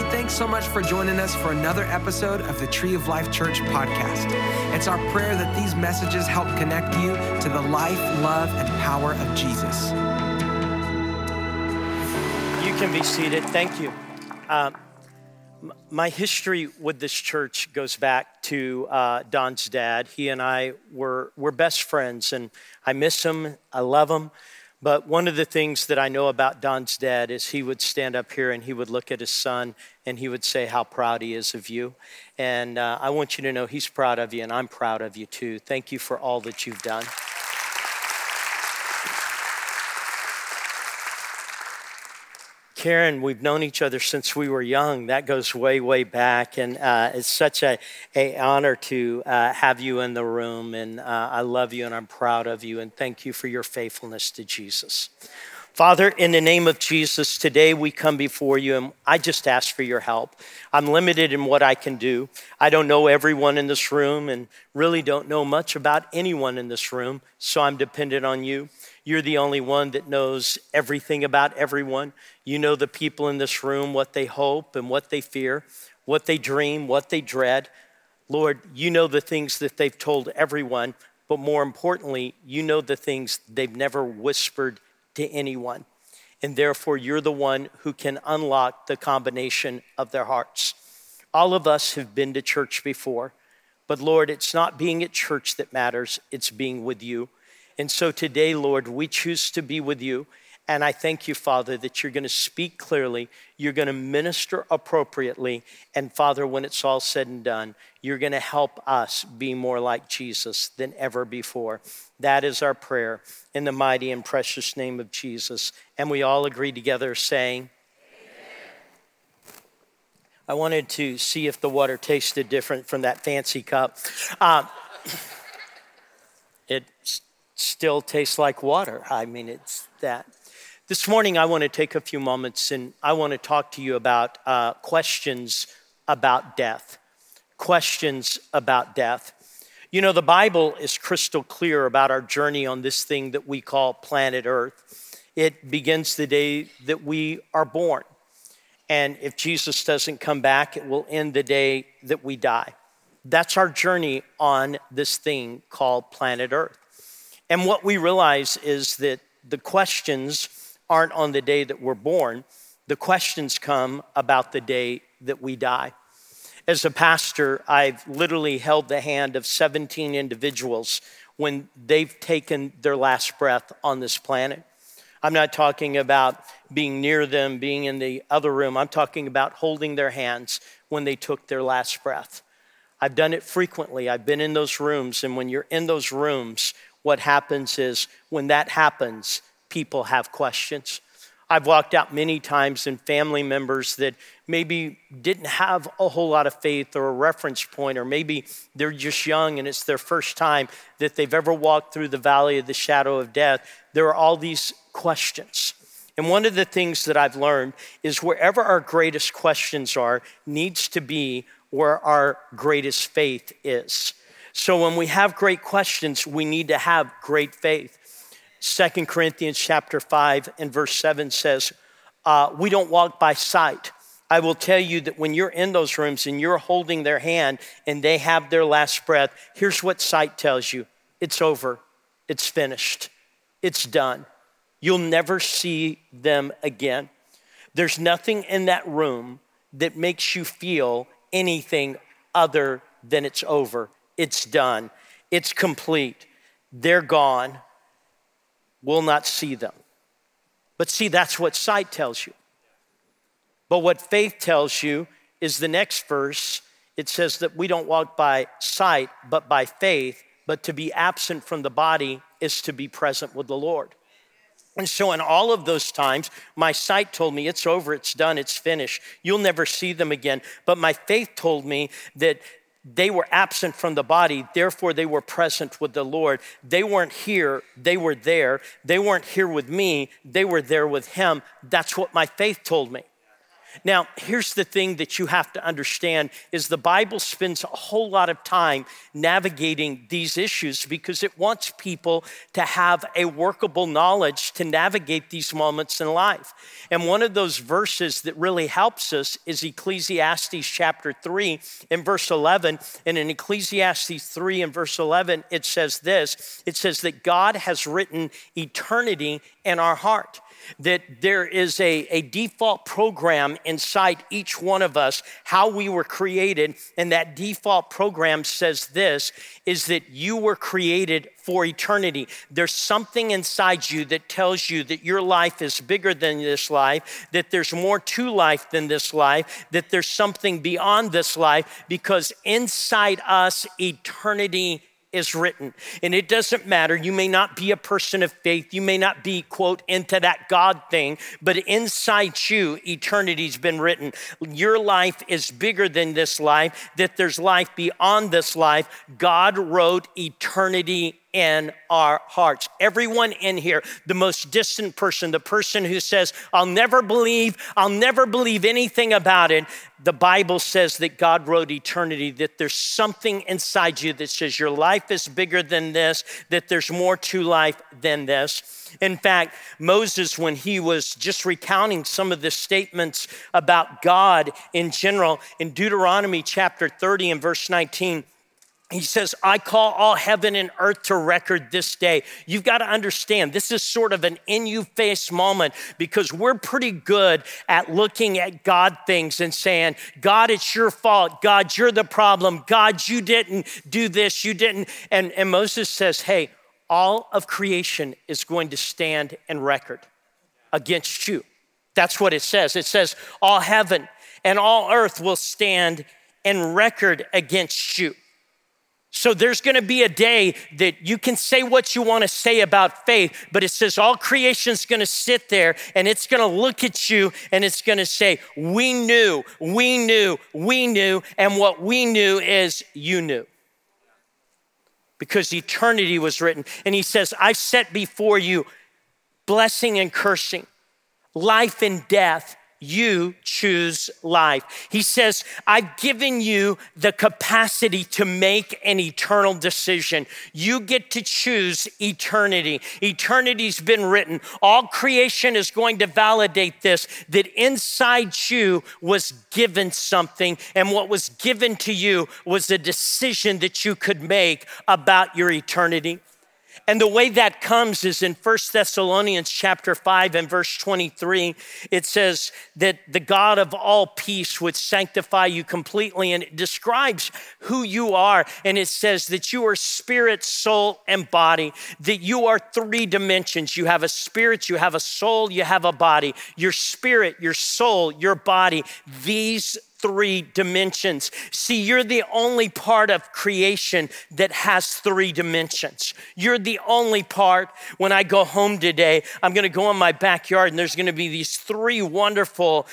Hey, thanks so much for joining us for another episode of the Tree of Life Church podcast. It's our prayer that these messages help connect you to the life, love, and power of Jesus. You can be seated. Thank you. My history with this church goes back to Don's dad. He and I were best friends, and I miss him. I love him. But one of the things that I know about Don's dad is he would stand up here and he would look at his son and he would say how proud he is of you. And I want you to know he's proud of you and I'm proud of you too. Thank you for all that you've done. Karen, we've known each other since we were young. That goes way, way back. And it's such a honor to have you in the room. And I love you and I'm proud of you. And thank you for your faithfulness to Jesus. Father, in the name of Jesus, today we come before you and I just ask for your help. I'm limited in what I can do. I don't know everyone in this room and really don't know much about anyone in this room. So I'm dependent on you. You're the only one that knows everything about everyone. You know the people in this room, what they hope and what they fear, what they dream, what they dread. Lord, you know the things that they've told everyone, but more importantly, you know the things they've never whispered to anyone. And therefore, you're the one who can unlock the combination of their hearts. All of us have been to church before, but Lord, it's not being at church that matters, it's being with you. And so today, Lord, we choose to be with you. And I thank you, Father, that you're going to speak clearly. You're going to minister appropriately. And Father, when it's all said and done, you're going to help us be more like Jesus than ever before. That is our prayer in the mighty and precious name of Jesus. And we all agree together saying, amen. I wanted to see if the water tasted different from that fancy cup. It still tastes like water. I mean, it's that. This morning, I want to take a few moments and I want to talk to you about questions about death. Questions about death. You know, the Bible is crystal clear about our journey on this thing that we call planet Earth. It begins the day that we are born. And if Jesus doesn't come back, it will end the day that we die. That's our journey on this thing called planet Earth. And what we realize is that the questions aren't on the day that we're born. The questions come about the day that we die. As a pastor, I've literally held the hand of 17 individuals when they've taken their last breath on this planet. I'm not talking about being near them, being in the other room. I'm talking about holding their hands when they took their last breath. I've done it frequently. I've been in those rooms, and when you're in those rooms, what happens is when that happens, people have questions. I've walked out many times and family members that maybe didn't have a whole lot of faith or a reference point, or maybe they're just young and it's their first time that they've ever walked through the valley of the shadow of death. There are all these questions. And one of the things that I've learned is wherever our greatest questions are needs to be where our greatest faith is. So when we have great questions, we need to have great faith. 2 Corinthians chapter 5 and verse 7 says, we don't walk by sight. I will tell you that when you're in those rooms and you're holding their hand and they have their last breath, here's what sight tells you. It's over. It's finished. It's done. You'll never see them again. There's nothing in that room that makes you feel anything other than it's over. It's done. It's complete. They're gone. We'll not see them. But see, that's what sight tells you. But what faith tells you is the next verse. It says that we don't walk by sight, but by faith. But to be absent from the body is to be present with the Lord. And so in all of those times, my sight told me it's over, it's done, it's finished. You'll never see them again. But my faith told me that they were absent from the body, therefore they were present with the Lord. They weren't here, they were there. They weren't here with me, they were there with him. That's what my faith told me. Now, here's the thing that you have to understand is the Bible spends a whole lot of time navigating these issues because it wants people to have a workable knowledge to navigate these moments in life. And one of those verses that really helps us is Ecclesiastes chapter 3 and verse 11. And in Ecclesiastes 3 and verse 11, it says this. It says that God has written eternity in our heart. That there is a default program inside each one of us, how we were created. And that default program says this, is that you were created for eternity. There's something inside you that tells you that your life is bigger than this life, that there's more to life than this life, that there's something beyond this life, because inside us, eternity is written. And it doesn't matter. You may not be a person of faith. You may not be, quote, into that God thing, but inside you, eternity's been written. Your life is bigger than this life, that there's life beyond this life. God wrote eternity in our hearts. Everyone in here, the most distant person, the person who says, I'll never believe anything about it. The Bible says that God wrote eternity, that there's something inside you that says your life is bigger than this, that there's more to life than this. In fact, Moses, when he was just recounting some of the statements about God in general, in Deuteronomy chapter 30 and verse 19, he says, I call all heaven and earth to record this day. You've got to understand, this is sort of an in-your-face moment because we're pretty good at looking at God things and saying, God, it's your fault. God, you're the problem. God, you didn't do this. You didn't. And Moses says, hey, all of creation is going to stand in record against you. That's what it says. It says all heaven and all earth will stand in record against you. So there's gonna be a day that you can say what you wanna say about faith, but it says all creation's gonna sit there and it's gonna look at you and it's gonna say, we knew, and what we knew is you knew. Because eternity was written. And he says, I set before you blessing and cursing, life and death. You choose life. He says, I've given you the capacity to make an eternal decision. You get to choose eternity. Eternity's been written. All creation is going to validate this, that inside you was given something, and what was given to you was a decision that you could make about your eternity. And the way that comes is in 1 Thessalonians chapter 5 and verse 23, it says that the God of all peace would sanctify you completely, and it describes who you are. And it says that you are spirit, soul, and body, that you are three dimensions. You have a spirit, you have a soul, you have a body. Your spirit, your soul, your body, these three dimensions. See, you're the only part of creation that has three dimensions. You're the only part. When I go home today, I'm gonna go in my backyard and there's gonna be these three wonderful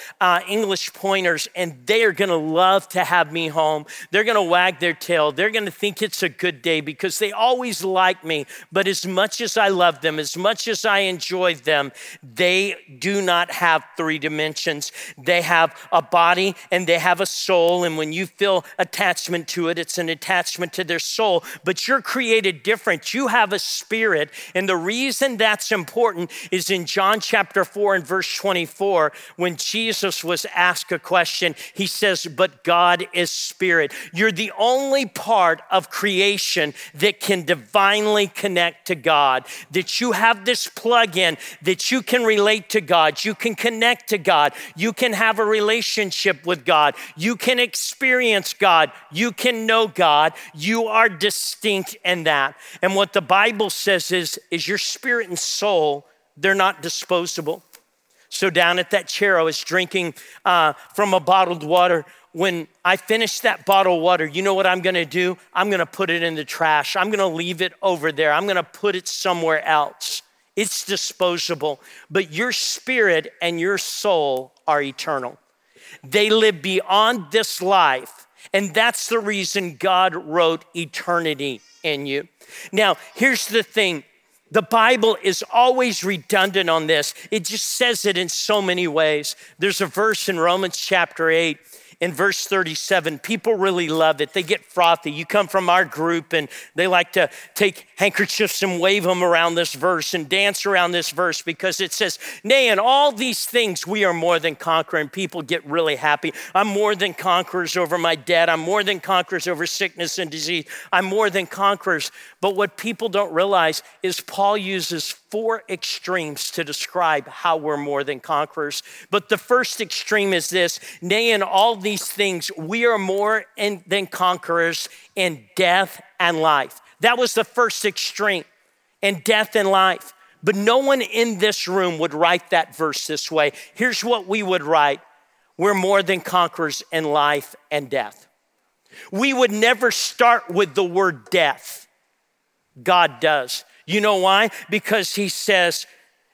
English pointers, and they are gonna love to have me home. They're gonna wag their tail. They're gonna think it's a good day because they always like me. But as much as I love them, as much as I enjoy them, they do not have three dimensions. They have a body and they have a soul, and when you feel attachment to it, it's an attachment to their soul, but you're created different. You have a spirit, and the reason that's important is in John chapter 4 and verse 24, when Jesus was asked a question, he says, but God is spirit. You're the only part of creation that can divinely connect to God, that you have this plug-in, that you can relate to God, you can connect to God, you can have a relationship with God. You can experience God. You can know God. You are distinct in that. And what the Bible says is your spirit and soul, they're not disposable. So down at that chair, I was drinking from a bottled water. When I finish that bottle of water, you know what I'm gonna do? I'm gonna put it in the trash. I'm gonna leave it over there. I'm gonna put it somewhere else. It's disposable. But your spirit and your soul are eternal. They live beyond this life, and that's the reason God wrote eternity in you. Now, here's the thing. The Bible is always redundant on this. It just says it in so many ways. There's a verse in Romans chapter 8 in verse 37. People really love it. They get frothy. You come from our group and they like to take handkerchiefs and wave them around this verse and dance around this verse because it says, "Nay, in all these things we are more than conquerors," and people get really happy. I'm more than conquerors over my debt. I'm more than conquerors over sickness and disease. I'm more than conquerors. But what people don't realize is Paul uses four extremes to describe how we're more than conquerors. But the first extreme is this: "Nay, in all these things, we are more than conquerors in death and life." That was the first extreme, in death and life. But no one in this room would write that verse this way. Here's what we would write: we're more than conquerors in life and death. We would never start with the word death. God does. You know why? Because he says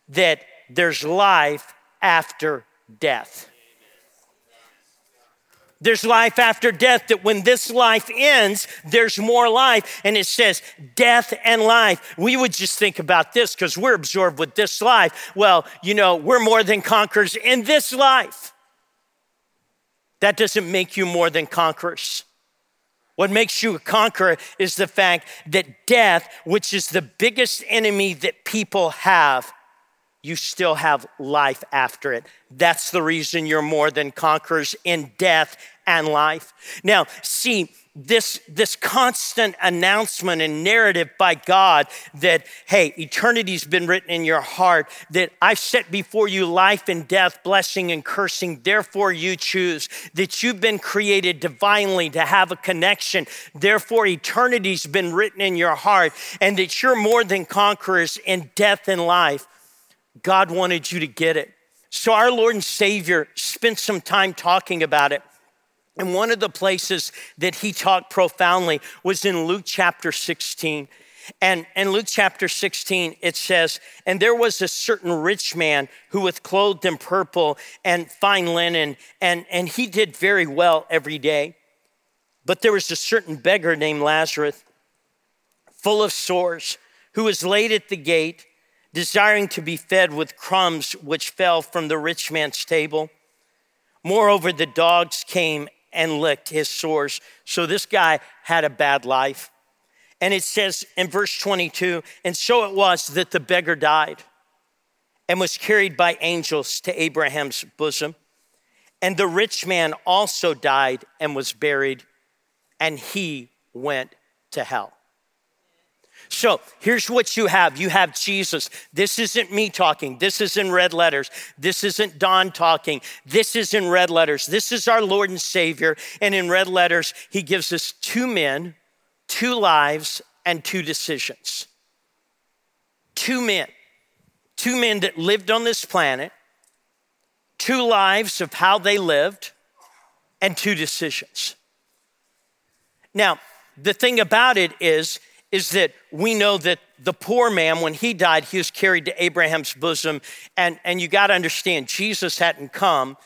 that there's life after death. There's life after death, that when this life ends, there's more life. And it says death and life. We would just think about this because we're absorbed with this life. Well, you know, we're more than conquerors in this life. That doesn't make you more than conquerors. What makes you a conqueror is the fact that death, which is the biggest enemy that people have, you still have life after it. That's the reason you're more than conquerors in death and life. Now, see, this constant announcement and narrative by God that, hey, eternity's been written in your heart, that I've set before you life and death, blessing and cursing, therefore you choose, that you've been created divinely to have a connection, therefore eternity's been written in your heart, and that you're more than conquerors in death and life. God wanted you to get it. So our Lord and Savior spent some time talking about it. And one of the places that he talked profoundly was in Luke chapter 16. And in Luke chapter 16, it says, "And there was a certain rich man who was clothed in purple and fine linen, and he did very well every day. But there was a certain beggar named Lazarus, full of sores, who was laid at the gate, desiring to be fed with crumbs which fell from the rich man's table. Moreover, the dogs came and licked his sores." So this guy had a bad life. And it says in verse 22, "And so it was that the beggar died and was carried by angels to Abraham's bosom. And the rich man also died and was buried, and he went to hell." So here's what you have. You have Jesus. This isn't me talking. This is in red letters. This isn't Don talking. This is in red letters. This is our Lord and Savior. And in red letters, he gives us two men, two lives, and two decisions. Two men that lived on this planet, two lives of how they lived, and two decisions. Now, the thing about it is that we know that the poor man, when he died, he was carried to Abraham's bosom. And you gotta understand, Jesus hadn't come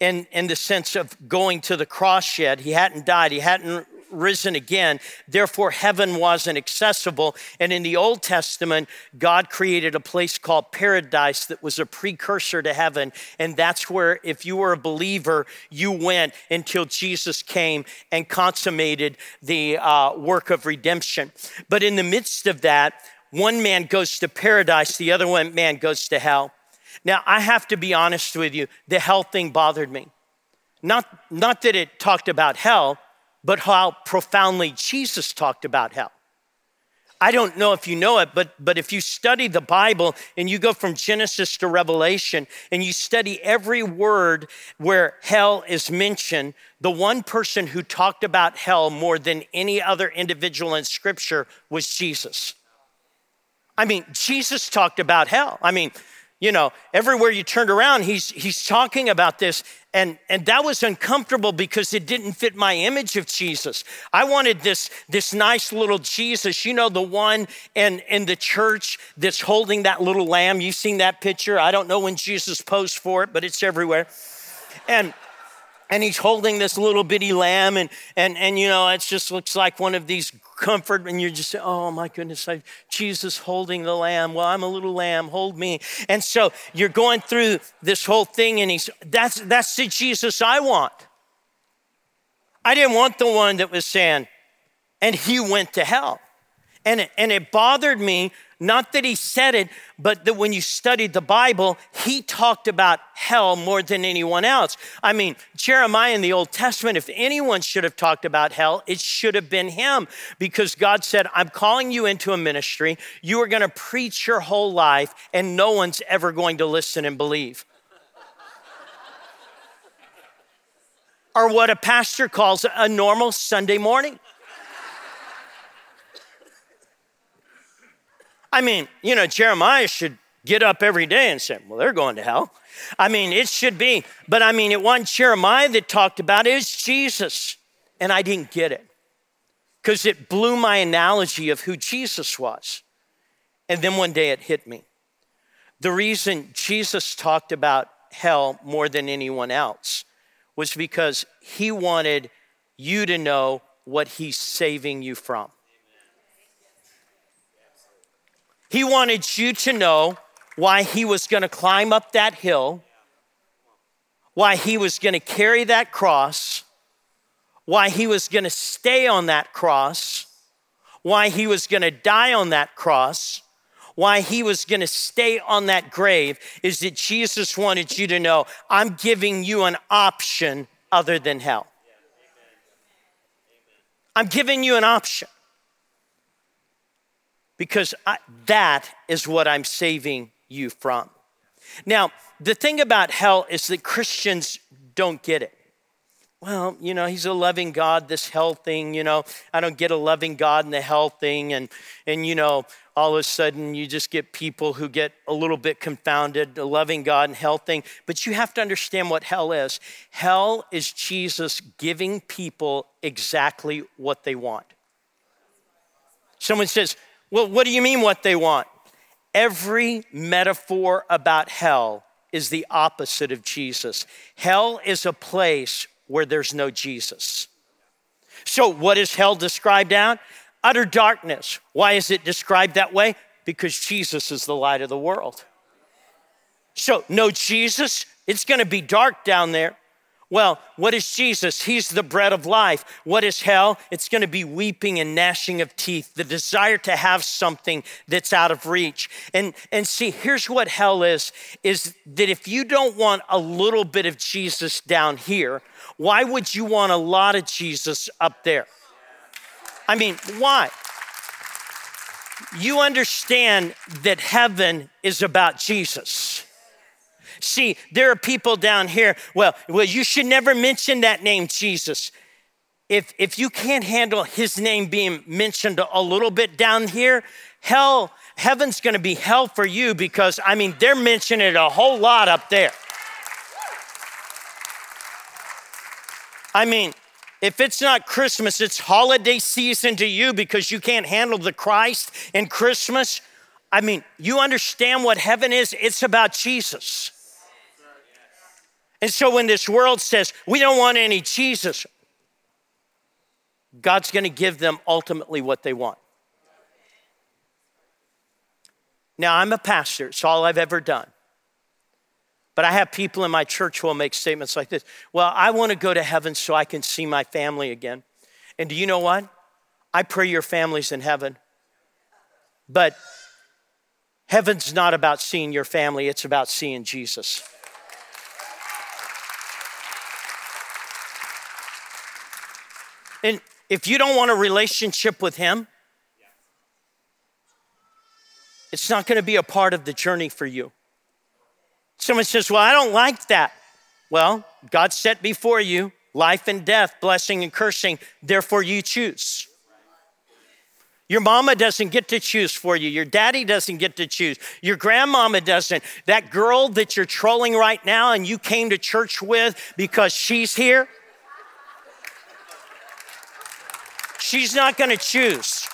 in the sense of going to the cross yet. He hadn't died, he hadn't risen again. Therefore, heaven wasn't accessible. And in the Old Testament, God created a place called paradise that was a precursor to heaven. And that's where, if you were a believer, you went until Jesus came and consummated the work of redemption. But in the midst of that, one man goes to paradise, the other one man goes to hell. Now, I have to be honest with you, the hell thing bothered me. Not that it talked about hell, but how profoundly Jesus talked about hell. I don't know if you know it, but if you study the Bible and you go from Genesis to Revelation and you study every word where hell is mentioned, the one person who talked about hell more than any other individual in Scripture was Jesus. I mean, Jesus talked about hell. I mean, you know, everywhere you turned around, he's talking about this. And that was uncomfortable because it didn't fit my image of Jesus. I wanted this nice little Jesus, you know, the one in the church that's holding that little lamb. You've seen that picture. I don't know when Jesus posed for it, but it's everywhere. And and he's holding this little bitty lamb, and you know, it just looks like one of these comfort, and you're just saying, oh my goodness, Jesus holding the lamb. Well, I'm a little lamb, hold me. And so you're going through this whole thing, and that's the Jesus I want. I didn't want the one that was saying, and he went to hell. And it bothered me, not that he said it, but that when you studied the Bible, he talked about hell more than anyone else. I mean, Jeremiah in the Old Testament, if anyone should have talked about hell, it should have been him, because God said, I'm calling you into a ministry. You are going to preach your whole life, and no one's ever going to listen and believe. Or what a pastor calls a normal Sunday morning. I mean, you know, Jeremiah should get up every day and say, well, they're going to hell. I mean, it should be. But I mean, it wasn't Jeremiah that talked about it. It was Jesus. And I didn't get it because it blew my analogy of who Jesus was. And then one day it hit me. The reason Jesus talked about hell more than anyone else was because he wanted you to know what he's saving you from. He wanted you to know why he was going to climb up that hill, why he was going to carry that cross, why he was going to stay on that cross, why he was going to die on that cross, why he was going to stay on that grave, is that Jesus wanted you to know, I'm giving you an option other than hell. I'm giving you an option. Because that is what I'm saving you from. Now, the thing about hell is that Christians don't get it. Well, you know, he's a loving God, this hell thing, you know. I don't get a loving God and the hell thing. And you know, all of a sudden you just get people who get a little bit confounded, the loving God and hell thing. But you have to understand what hell is. Hell is Jesus giving people exactly what they want. Someone says, well, what do you mean what they want? Every metaphor about hell is the opposite of Jesus. Hell is a place where there's no Jesus. So what is hell described as? Utter darkness. Why is it described that way? Because Jesus is the light of the world. So no Jesus, it's going to be dark down there. Well, what is Jesus? He's the bread of life. What is hell? It's going to be weeping and gnashing of teeth, the desire to have something that's out of reach. And see, here's what hell is that if you don't want a little bit of Jesus down here, why would you want a lot of Jesus up there? I mean, why? You understand that heaven is about Jesus. See, there are people down here, well, you should never mention that name, Jesus. If you can't handle his name being mentioned a little bit down here, heaven's gonna be hell for you because, I mean, they're mentioning it a whole lot up there. I mean, if it's not Christmas, it's holiday season to you because you can't handle the Christ in Christmas. I mean, you understand what heaven is? It's about Jesus. And so when this world says, we don't want any Jesus, God's going to give them ultimately what they want. Now, I'm a pastor. It's all I've ever done. But I have people in my church who will make statements like this. Well, I want to go to heaven so I can see my family again. And do you know what? I pray your family's in heaven. But heaven's not about seeing your family. It's about seeing Jesus. And if you don't want a relationship with him, it's not going to be a part of the journey for you. Someone says, well, I don't like that. Well, God set before you life and death, blessing and cursing. Therefore, you choose. Your mama doesn't get to choose for you. Your daddy doesn't get to choose. Your grandmama doesn't. That girl that you're trolling right now and you came to church with because she's here, she's not going to choose.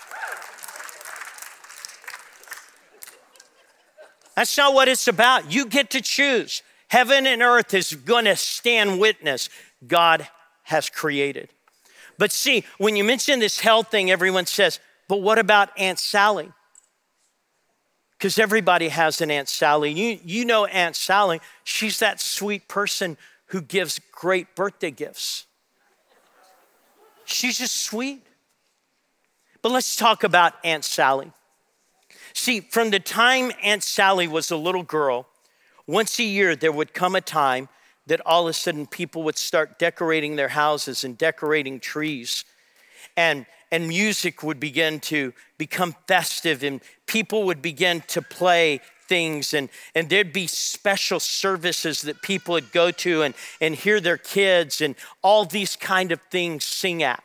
That's not what it's about. You get to choose. Heaven and earth is going to stand witness. God has created. But see, when you mention this health thing, everyone says, but what about Aunt Sally? Because everybody has an Aunt Sally. You know Aunt Sally. She's that sweet person who gives great birthday gifts. She's just sweet. But let's talk about Aunt Sally. See, from the time Aunt Sally was a little girl, once a year there would come a time that all of a sudden people would start decorating their houses and decorating trees. And music would begin to become festive, and people would begin to play things, and there'd be special services that people would go to and hear their kids and all these kind of things sing at.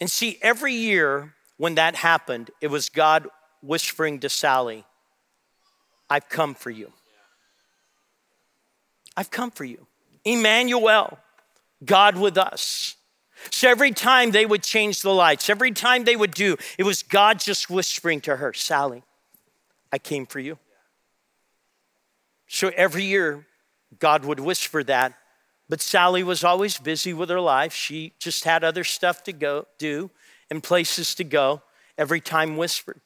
And see, every year when that happened, it was God whispering to Sally, I've come for you. I've come for you. Emmanuel, God with us. So every time they would change the lights, every time they would do, it was God just whispering to her, Sally, I came for you. So every year, God would whisper that, but Sally was always busy with her life. She just had other stuff to go do and places to go, every time whispered.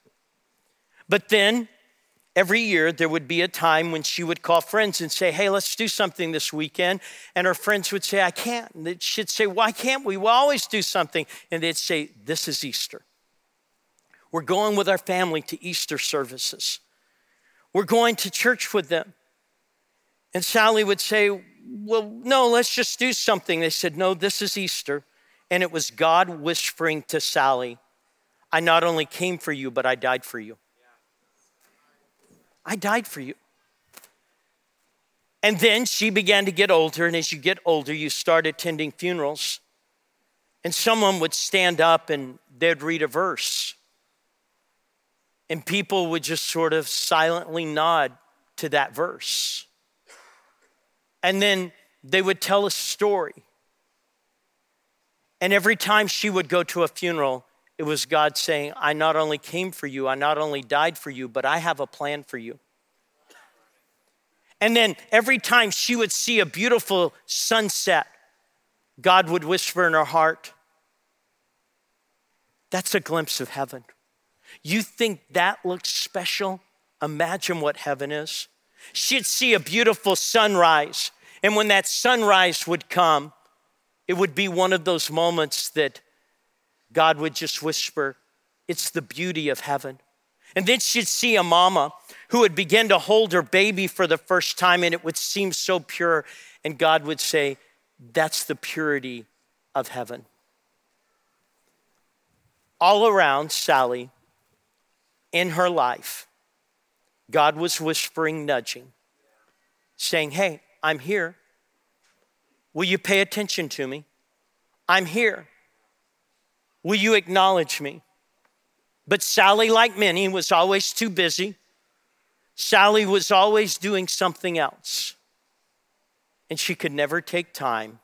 But then every year, there would be a time when she would call friends and say, hey, let's do something this weekend. And her friends would say, I can't. And she'd say, why can't we? We'll always do something. And they'd say, this is Easter. We're going with our family to Easter services. We're going to church with them. And Sally would say, well, no, let's just do something. They said, no, this is Easter. And it was God whispering to Sally, I not only came for you, but I died for you. I died for you. And then she began to get older. And as you get older, you start attending funerals. And someone would stand up and they'd read a verse. And people would just sort of silently nod to that verse. And then they would tell a story. And every time she would go to a funeral, it was God saying, I not only came for you, I not only died for you, but I have a plan for you. And then every time she would see a beautiful sunset, God would whisper in her heart, that's a glimpse of heaven. You think that looks special? Imagine what heaven is. She'd see a beautiful sunrise. And when that sunrise would come, it would be one of those moments that God would just whisper, it's the beauty of heaven. And then she'd see a mama who would begin to hold her baby for the first time, and it would seem so pure. And God would say, that's the purity of heaven. All around Sally, in her life, God was whispering, nudging, saying, hey, I'm here. Will you pay attention to me? I'm here. Will you acknowledge me? But Sally, like many, was always too busy. Sally was always doing something else. And she could never take time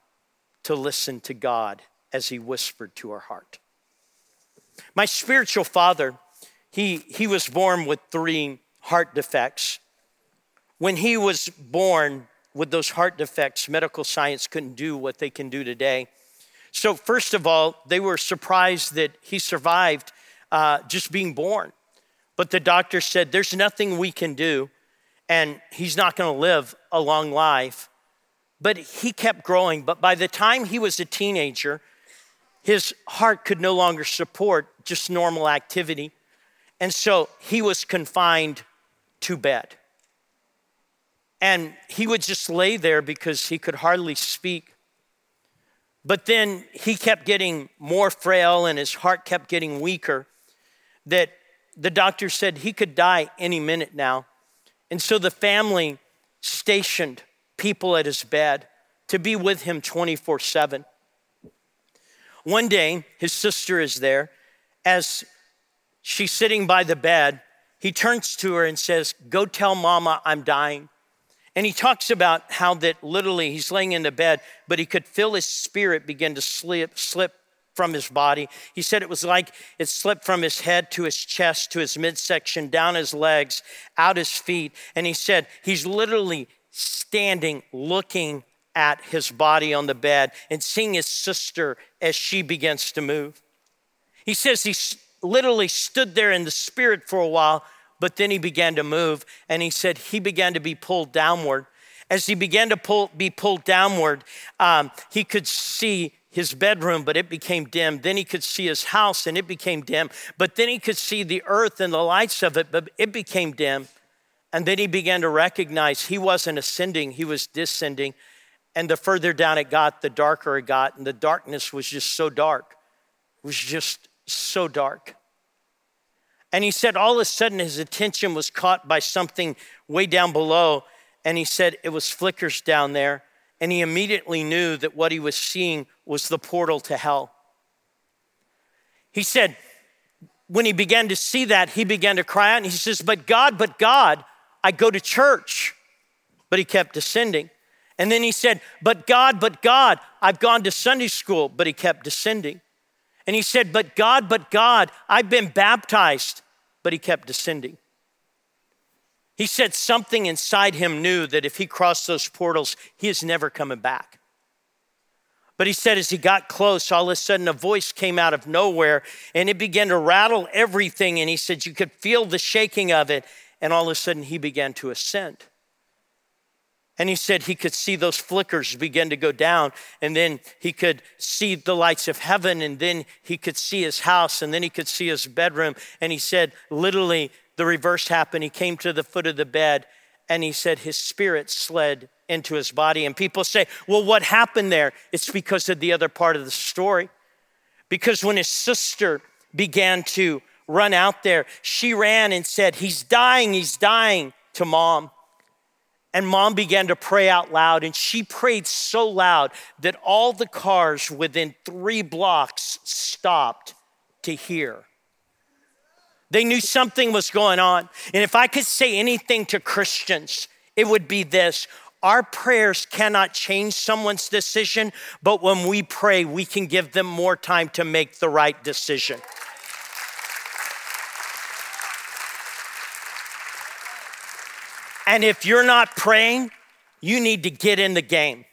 to listen to God as he whispered to her heart. My spiritual father, he was born with 3 heart defects. When he was born with those heart defects, medical science couldn't do what they can do today. So first of all, they were surprised that he survived just being born. But the doctor said, there's nothing we can do, and he's not gonna live a long life. But he kept growing. But by the time he was a teenager, his heart could no longer support just normal activity. And so he was confined to bed. And he would just lay there because he could hardly speak. But then he kept getting more frail and his heart kept getting weaker, that the doctor said he could die any minute now. And so the family stationed people at his bed to be with him 24/7. One day, his sister is there. As she's sitting by the bed, he turns to her and says, go tell mama I'm dying. And he talks about how that literally he's laying in the bed, but he could feel his spirit begin to slip from his body. He said it was like it slipped from his head to his chest, to his midsection, down his legs, out his feet. And he said he's literally standing, looking at his body on the bed and seeing his sister as she begins to move. He says he literally stood there in the spirit for a while, but then he began to move, and he said he began to be pulled downward. As he began to be pulled downward, he could see his bedroom, but it became dim. Then he could see his house, and it became dim. But then he could see the earth and the lights of it, but it became dim. And then he began to recognize he wasn't ascending, he was descending. And the further down it got, the darker it got, and the darkness was just so dark. It was just so dark. And he said all of a sudden his attention was caught by something way down below, and he said it was flickers down there, and he immediately knew that what he was seeing was the portal to hell. He said when he began to see that, he began to cry out, and he says, but God, I go to church." But he kept descending. And then he said, but God, I've gone to Sunday school," but he kept descending. And he said, but God, I've been baptized," but he kept descending. He said something inside him knew that if he crossed those portals, he is never coming back. But he said as he got close, all of a sudden a voice came out of nowhere, and it began to rattle everything. And he said you could feel the shaking of it. And all of a sudden he began to ascend. And he said he could see those flickers begin to go down, and then he could see the lights of heaven, and then he could see his house, and then he could see his bedroom. And he said literally the reverse happened. He came to the foot of the bed, and he said his spirit slid into his body. And people say, well, what happened there? It's because of the other part of the story. Because when his sister began to run out there, she ran and said, he's dying," to mom. And mom began to pray out loud, and she prayed so loud that all the cars within 3 blocks stopped to hear. They knew something was going on. And if I could say anything to Christians, it would be this: our prayers cannot change someone's decision, but when we pray, we can give them more time to make the right decision. And if you're not praying, you need to get in the game.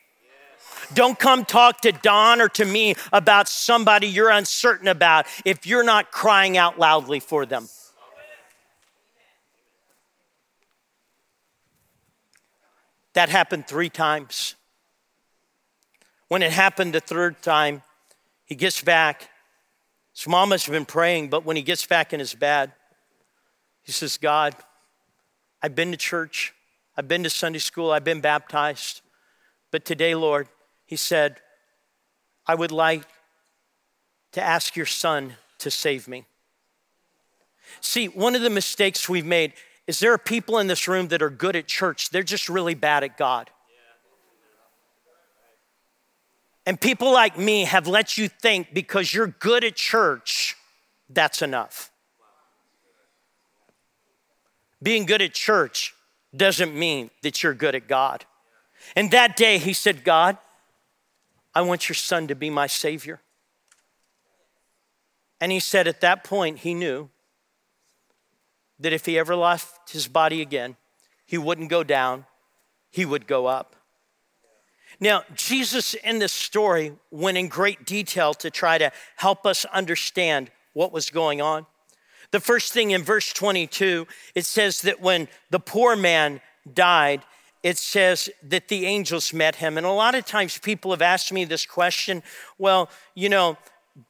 Yes. Don't come talk to Don or to me about somebody you're uncertain about if you're not crying out loudly for them. That happened 3 times. When it happened the 3rd time, he gets back. His mama's been praying, but when he gets back in his bed, he says, "God, I've been to church, I've been to Sunday school, I've been baptized. But today, Lord," he said, "I would like to ask your son to save me." See, one of the mistakes we've made is there are people in this room that are good at church. They're just really bad at God. And people like me have let you think because you're good at church, that's enough. Being good at church doesn't mean that you're good at God. And that day he said, "God, I want your son to be my savior." And he said at that point, he knew that if he ever left his body again, he wouldn't go down, he would go up. Now, Jesus in this story went in great detail to try to help us understand what was going on. The first thing in verse 22, it says that when the poor man died, it says that the angels met him. And a lot of times people have asked me this question, well, you know,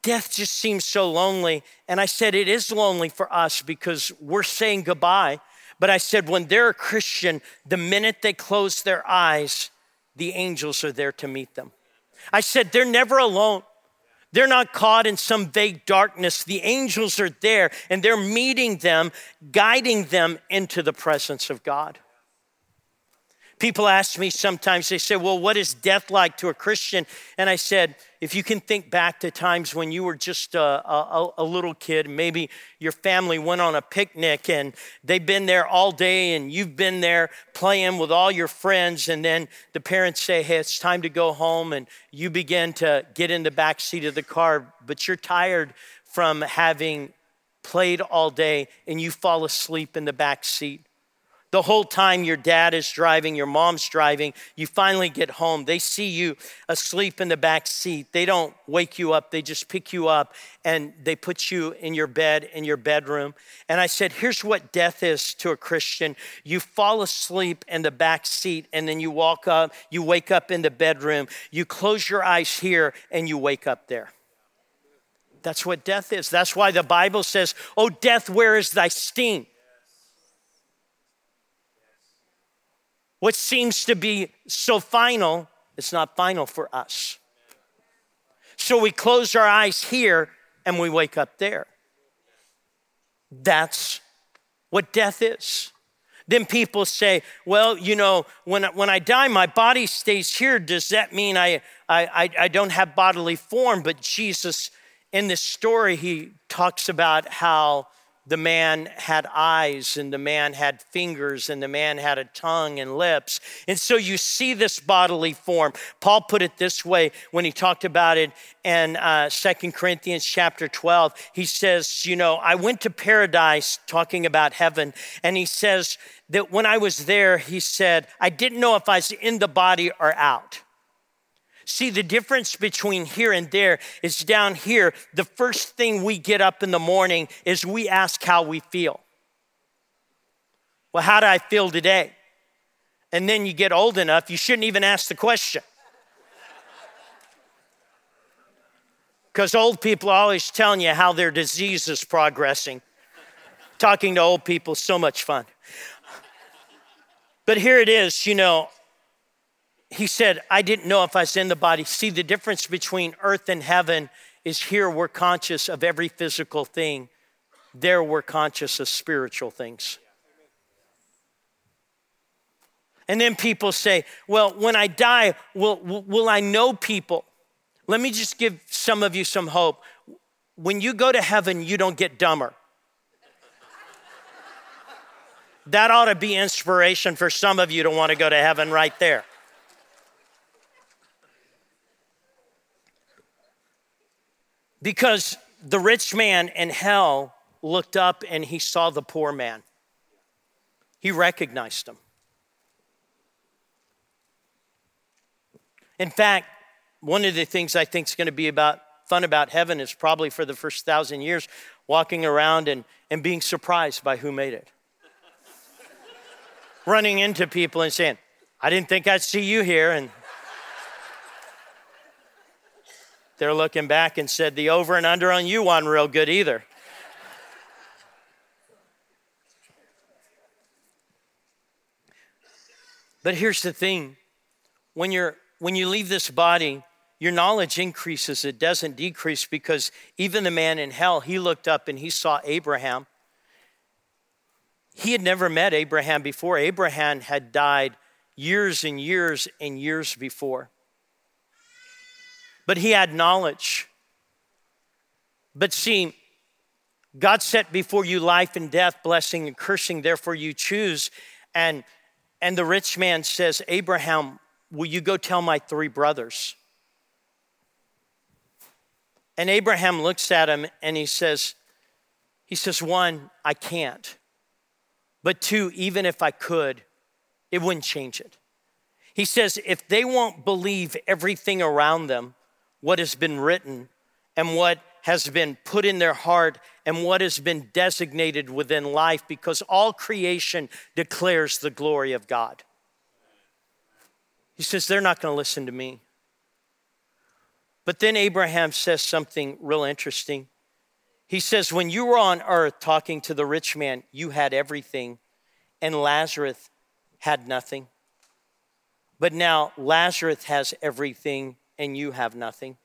death just seems so lonely. And I said, it is lonely for us because we're saying goodbye. But I said, when they're a Christian, the minute they close their eyes, the angels are there to meet them. I said, they're never alone. They're not caught in some vague darkness. The angels are there, and they're meeting them, guiding them into the presence of God. People ask me sometimes, they say, well, what is death like to a Christian? And I said, if you can think back to times when you were just a little kid, maybe your family went on a picnic and they've been there all day and you've been there playing with all your friends, and then the parents say, hey, it's time to go home, and you begin to get in the back seat of the car, but you're tired from having played all day and you fall asleep in the back seat. The whole time your dad is driving, your mom's driving, you finally get home. They see you asleep in the back seat. They don't wake you up. They just pick you up and they put you in your bed, in your bedroom. And I said, here's what death is to a Christian. You fall asleep in the back seat and then you walk up, you wake up in the bedroom, you close your eyes here and you wake up there. That's what death is. That's why the Bible says, "Oh, death, where is thy sting?" What seems to be so final, it's not final for us. So we close our eyes here and we wake up there. That's what death is. Then people say, well, you know, when I die, my body stays here. Does that mean I don't have bodily form? But Jesus, in this story, he talks about how the man had eyes and the man had fingers and the man had a tongue and lips. And so you see this bodily form. Paul put it this way when he talked about it in 2 Corinthians chapter 12. He says, you know, I went to paradise, talking about heaven. And he says that when I was there, he said, I didn't know if I was in the body or out. See, the difference between here and there is down here, the first thing we get up in the morning is we ask how we feel. Well, how do I feel today? And then you get old enough, you shouldn't even ask the question. Because old people are always telling you how their disease is progressing. Talking to old people is so much fun. But here it is, you know, he said, I didn't know if I was in the body. See, the difference between earth and heaven is here we're conscious of every physical thing. There we're conscious of spiritual things. And then people say, well, when I die, will I know people? Let me just give some of you some hope. When you go to heaven, you don't get dumber. That ought to be inspiration for some of you to want to go to heaven right there. Because the rich man in hell looked up and he saw the poor man. He recognized him. In fact, one of the things I think is going to be fun about heaven is probably for the first 1,000 years walking around and being surprised by who made it. Running into people and saying, I didn't think I'd see you here. And they're looking back and said, the over and under on you wasn't real good either. But here's the thing. When you leave this body, your knowledge increases. It doesn't decrease, because even the man in hell, he looked up and he saw Abraham. He had never met Abraham before. Abraham had died years and years and years before. But he had knowledge. But see, God set before you life and death, blessing and cursing, therefore you choose. And the rich man says, Abraham, will you go tell my 3 brothers? And Abraham looks at him and he says, 1, I can't. But 2, even if I could, it wouldn't change it. He says, if they won't believe everything around them, what has been written and what has been put in their heart and what has been designated within life, because all creation declares the glory of God. He says, they're not going to listen to me. But then Abraham says something real interesting. He says, when you were on earth talking to the rich man, you had everything, and Lazarus had nothing. But now Lazarus has everything and you have nothing.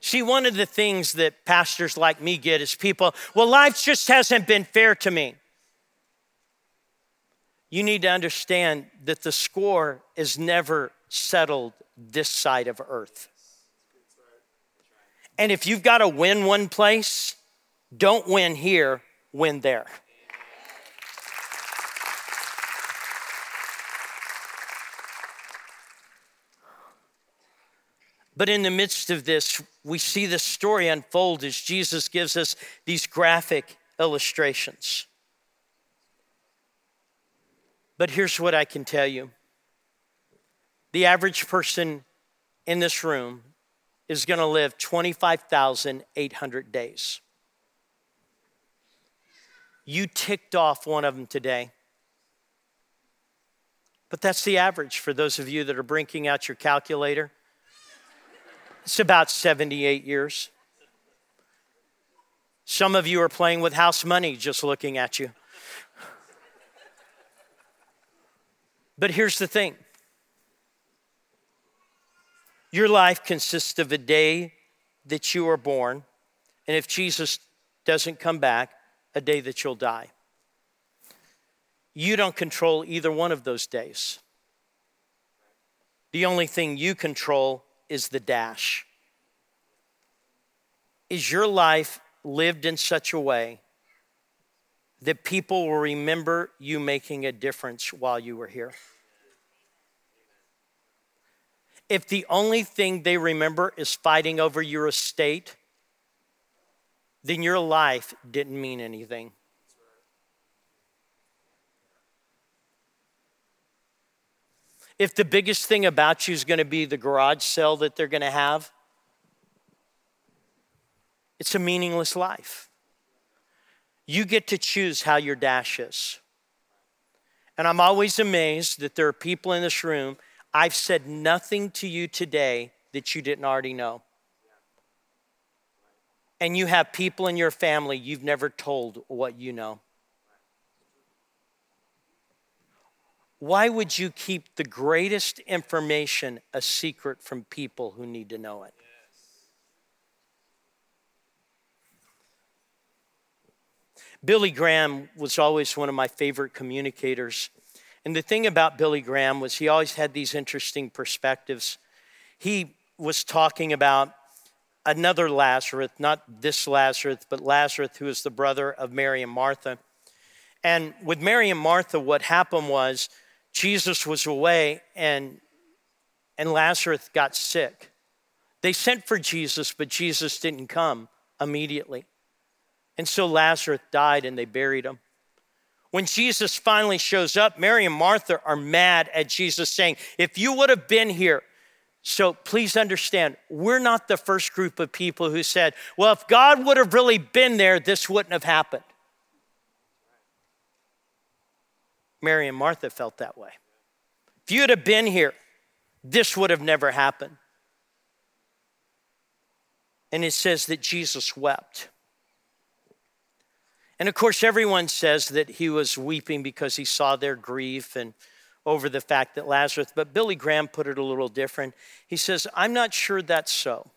See, one of the things that pastors like me get is people, well, life just hasn't been fair to me. You need to understand that the score is never settled this side of earth. And if you've got to win one place, don't win here, win there. But in the midst of this, we see this story unfold as Jesus gives us these graphic illustrations. But here's what I can tell you. The average person in this room is going to live 25,800 days. You ticked off one of them today. But that's the average for those of you that are brinking out your calculator. It's about 78 years. Some of you are playing with house money just looking at you. But here's the thing. Your life consists of a day that you are born, and if Jesus doesn't come back, a day that you'll die. You don't control either one of those days. The only thing you control is the dash. Is your life lived in such a way that people will remember you making a difference while you were here? If the only thing they remember is fighting over your estate, then your life didn't mean anything. If the biggest thing about you is going to be the garage sale that they're going to have, it's a meaningless life. You get to choose how your dash is. And I'm always amazed that there are people in this room, I've said nothing to you today that you didn't already know. And you have people in your family you've never told what you know. Why would you keep the greatest information a secret from people who need to know it? Yes. Billy Graham was always one of my favorite communicators. And the thing about Billy Graham was he always had these interesting perspectives. He was talking about another Lazarus, not this Lazarus, but Lazarus, who is the brother of Mary and Martha. And with Mary and Martha, what happened was, Jesus was away and Lazarus got sick. They sent for Jesus, but Jesus didn't come immediately. And so Lazarus died and they buried him. When Jesus finally shows up, Mary and Martha are mad at Jesus saying, if you would have been here. So please understand, we're not the first group of people who said, well, if God would have really been there, this wouldn't have happened. Mary and Martha felt that way. If you'd have been here, this would have never happened. And it says that Jesus wept. And of course, everyone says that he was weeping because he saw their grief and over the fact that Lazarus, but Billy Graham put it a little different. He says, I'm not sure that's so.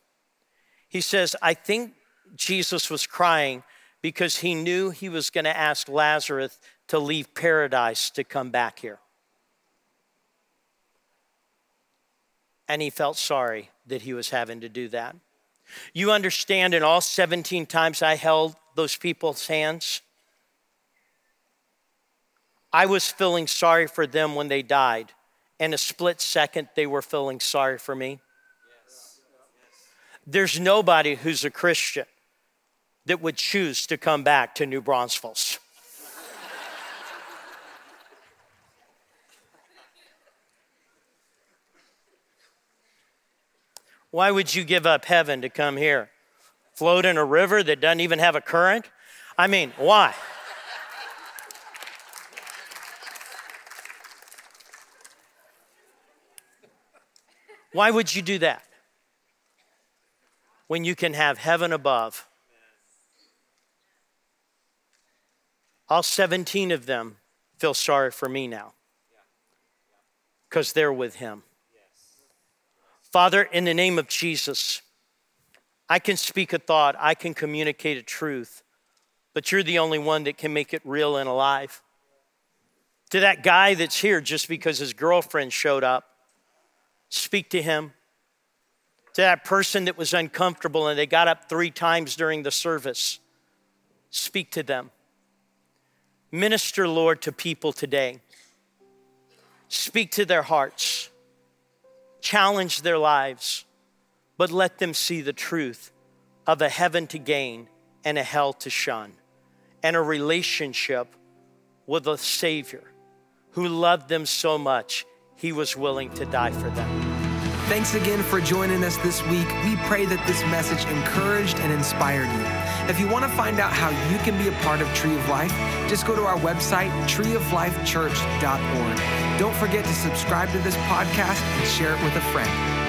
He says, I think Jesus was crying because he knew he was going to ask Lazarus to leave paradise to come back here. And he felt sorry that he was having to do that. You understand, in all 17 times I held those people's hands, I was feeling sorry for them when they died. In a split second, they were feeling sorry for me. Yes. There's nobody who's a Christian that would choose to come back to New Braunfels. Why would you give up heaven to come here? Float in a river that doesn't even have a current? I mean, why? Why would you do that when you can have heaven above? All 17 of them feel sorry for me now because they're with him. Father, in the name of Jesus, I can speak a thought, I can communicate a truth, but you're the only one that can make it real and alive. To that guy that's here just because his girlfriend showed up, speak to him. To that person that was uncomfortable and they got up 3 times during the service, speak to them. Minister, Lord, to people today. Speak to their hearts. Challenge their lives, but let them see the truth of a heaven to gain and a hell to shun, and a relationship with a Savior who loved them so much, he was willing to die for them. Thanks again for joining us this week. We pray that this message encouraged and inspired you. If you want to find out how you can be a part of Tree of Life, just go to our website, treeoflifechurch.org. Don't forget to subscribe to this podcast and share it with a friend.